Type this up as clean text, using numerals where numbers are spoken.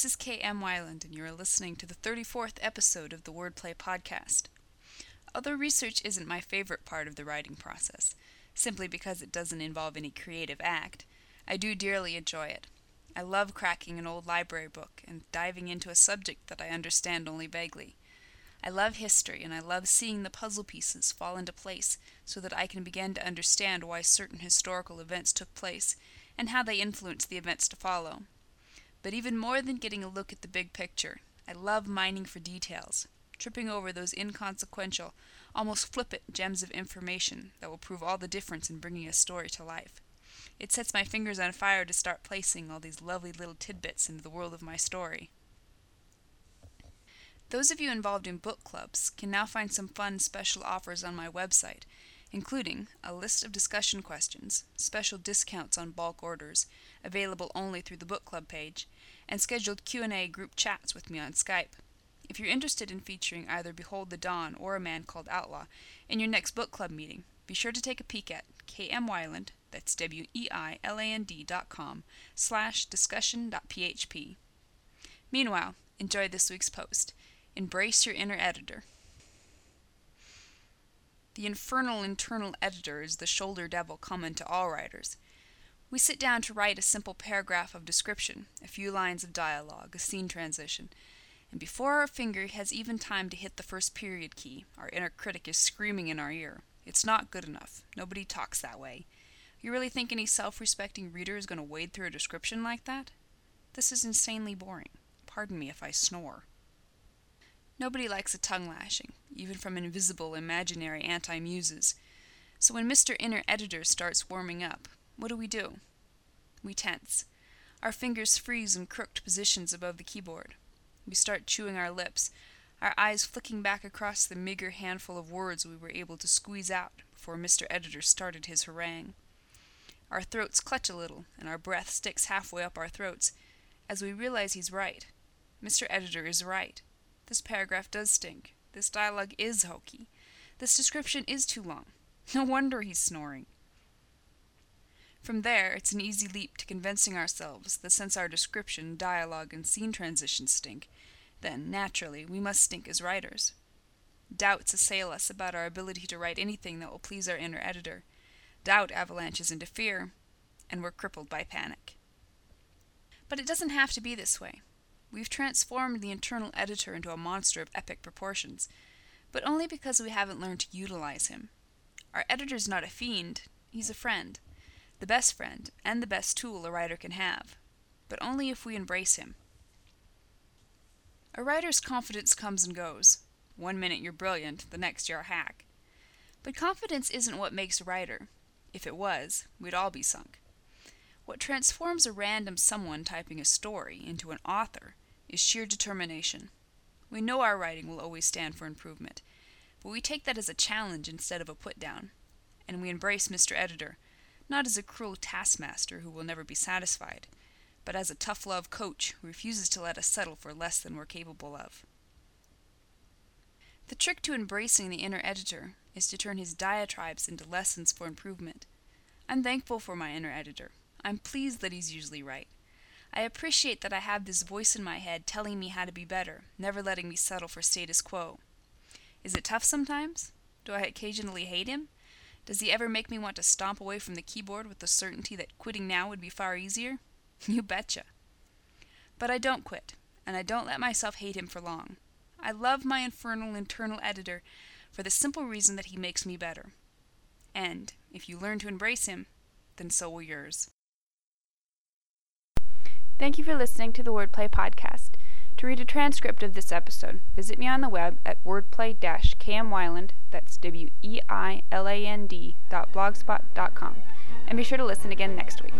This is K. M. Weiland, and you are listening to the 34th episode of the Wordplay Podcast. Although research isn't my favorite part of the writing process, simply because it doesn't involve any creative act, I do dearly enjoy it. I love cracking an old library book and diving into a subject that I understand only vaguely. I love history, and I love seeing the puzzle pieces fall into place so that I can begin to understand why certain historical events took place and how they influenced the events to follow. But even more than getting a look at the big picture, I love mining for details, tripping over those inconsequential, almost flippant gems of information that will prove all the difference in bringing a story to life. It sets my fingers on fire to start placing all these lovely little tidbits into the world of my story. Those of you involved in book clubs can now find some fun special offers on my website, including a list of discussion questions, special discounts on bulk orders, available only through the book club page, and scheduled Q&A group chats with me on Skype. If you're interested in featuring either Behold the Dawn or A Man Called Outlaw in your next book club meeting, be sure to take a peek at KMWeiland, that's weiland.com/discussion.php. Meanwhile, enjoy this week's post. Embrace your inner editor. The infernal internal editor is the shoulder devil common to all writers. We sit down to write a simple paragraph of description, a few lines of dialogue, a scene transition, and before our finger has even time to hit the first period key, our inner critic is screaming in our ear. It's not good enough. Nobody talks that way. You really think any self-respecting reader is going to wade through a description like that? This is insanely boring. Pardon me if I snore. Nobody likes a tongue lashing, even from invisible, imaginary anti-muses. So when Mr. Inner Editor starts warming up, what do? We tense. Our fingers freeze in crooked positions above the keyboard. We start chewing our lips, our eyes flicking back across the meager handful of words we were able to squeeze out before Mr. Editor started his harangue. Our throats clutch a little, and our breath sticks halfway up our throats, as we realize he's right. Mr. Editor is right. This paragraph does stink. This dialogue is hokey. This description is too long. No wonder he's snoring. From there, it's an easy leap to convincing ourselves that since our description, dialogue, and scene transitions stink, then, naturally, we must stink as writers. Doubts assail us about our ability to write anything that will please our inner editor. Doubt avalanches into fear, and we're crippled by panic. But it doesn't have to be this way. We've transformed the internal editor into a monster of epic proportions, but only because we haven't learned to utilize him. Our editor's not a fiend, he's a friend. The best friend, and the best tool a writer can have. But only if we embrace him. A writer's confidence comes and goes. 1 minute you're brilliant, the next you're a hack. But confidence isn't what makes a writer. If it was, we'd all be sunk. What transforms a random someone typing a story into an author is sheer determination. We know our writing will always stand for improvement, but we take that as a challenge instead of a put-down, and we embrace Mr. Editor, not as a cruel taskmaster who will never be satisfied, but as a tough-love coach who refuses to let us settle for less than we're capable of. The trick to embracing the inner editor is to turn his diatribes into lessons for improvement. I'm thankful for my inner editor. I'm pleased that he's usually right. I appreciate that I have this voice in my head telling me how to be better, never letting me settle for status quo. Is it tough sometimes? Do I occasionally hate him? Does he ever make me want to stomp away from the keyboard with the certainty that quitting now would be far easier? You betcha. But I don't quit, and I don't let myself hate him for long. I love my infernal internal editor for the simple reason that he makes me better. And if you learn to embrace him, then so will yours. Thank you for listening to the Wordplay Podcast. To read a transcript of this episode, visit me on the web at wordplay-kmweiland, that's weiland.blogspot.com, and be sure to listen again next week.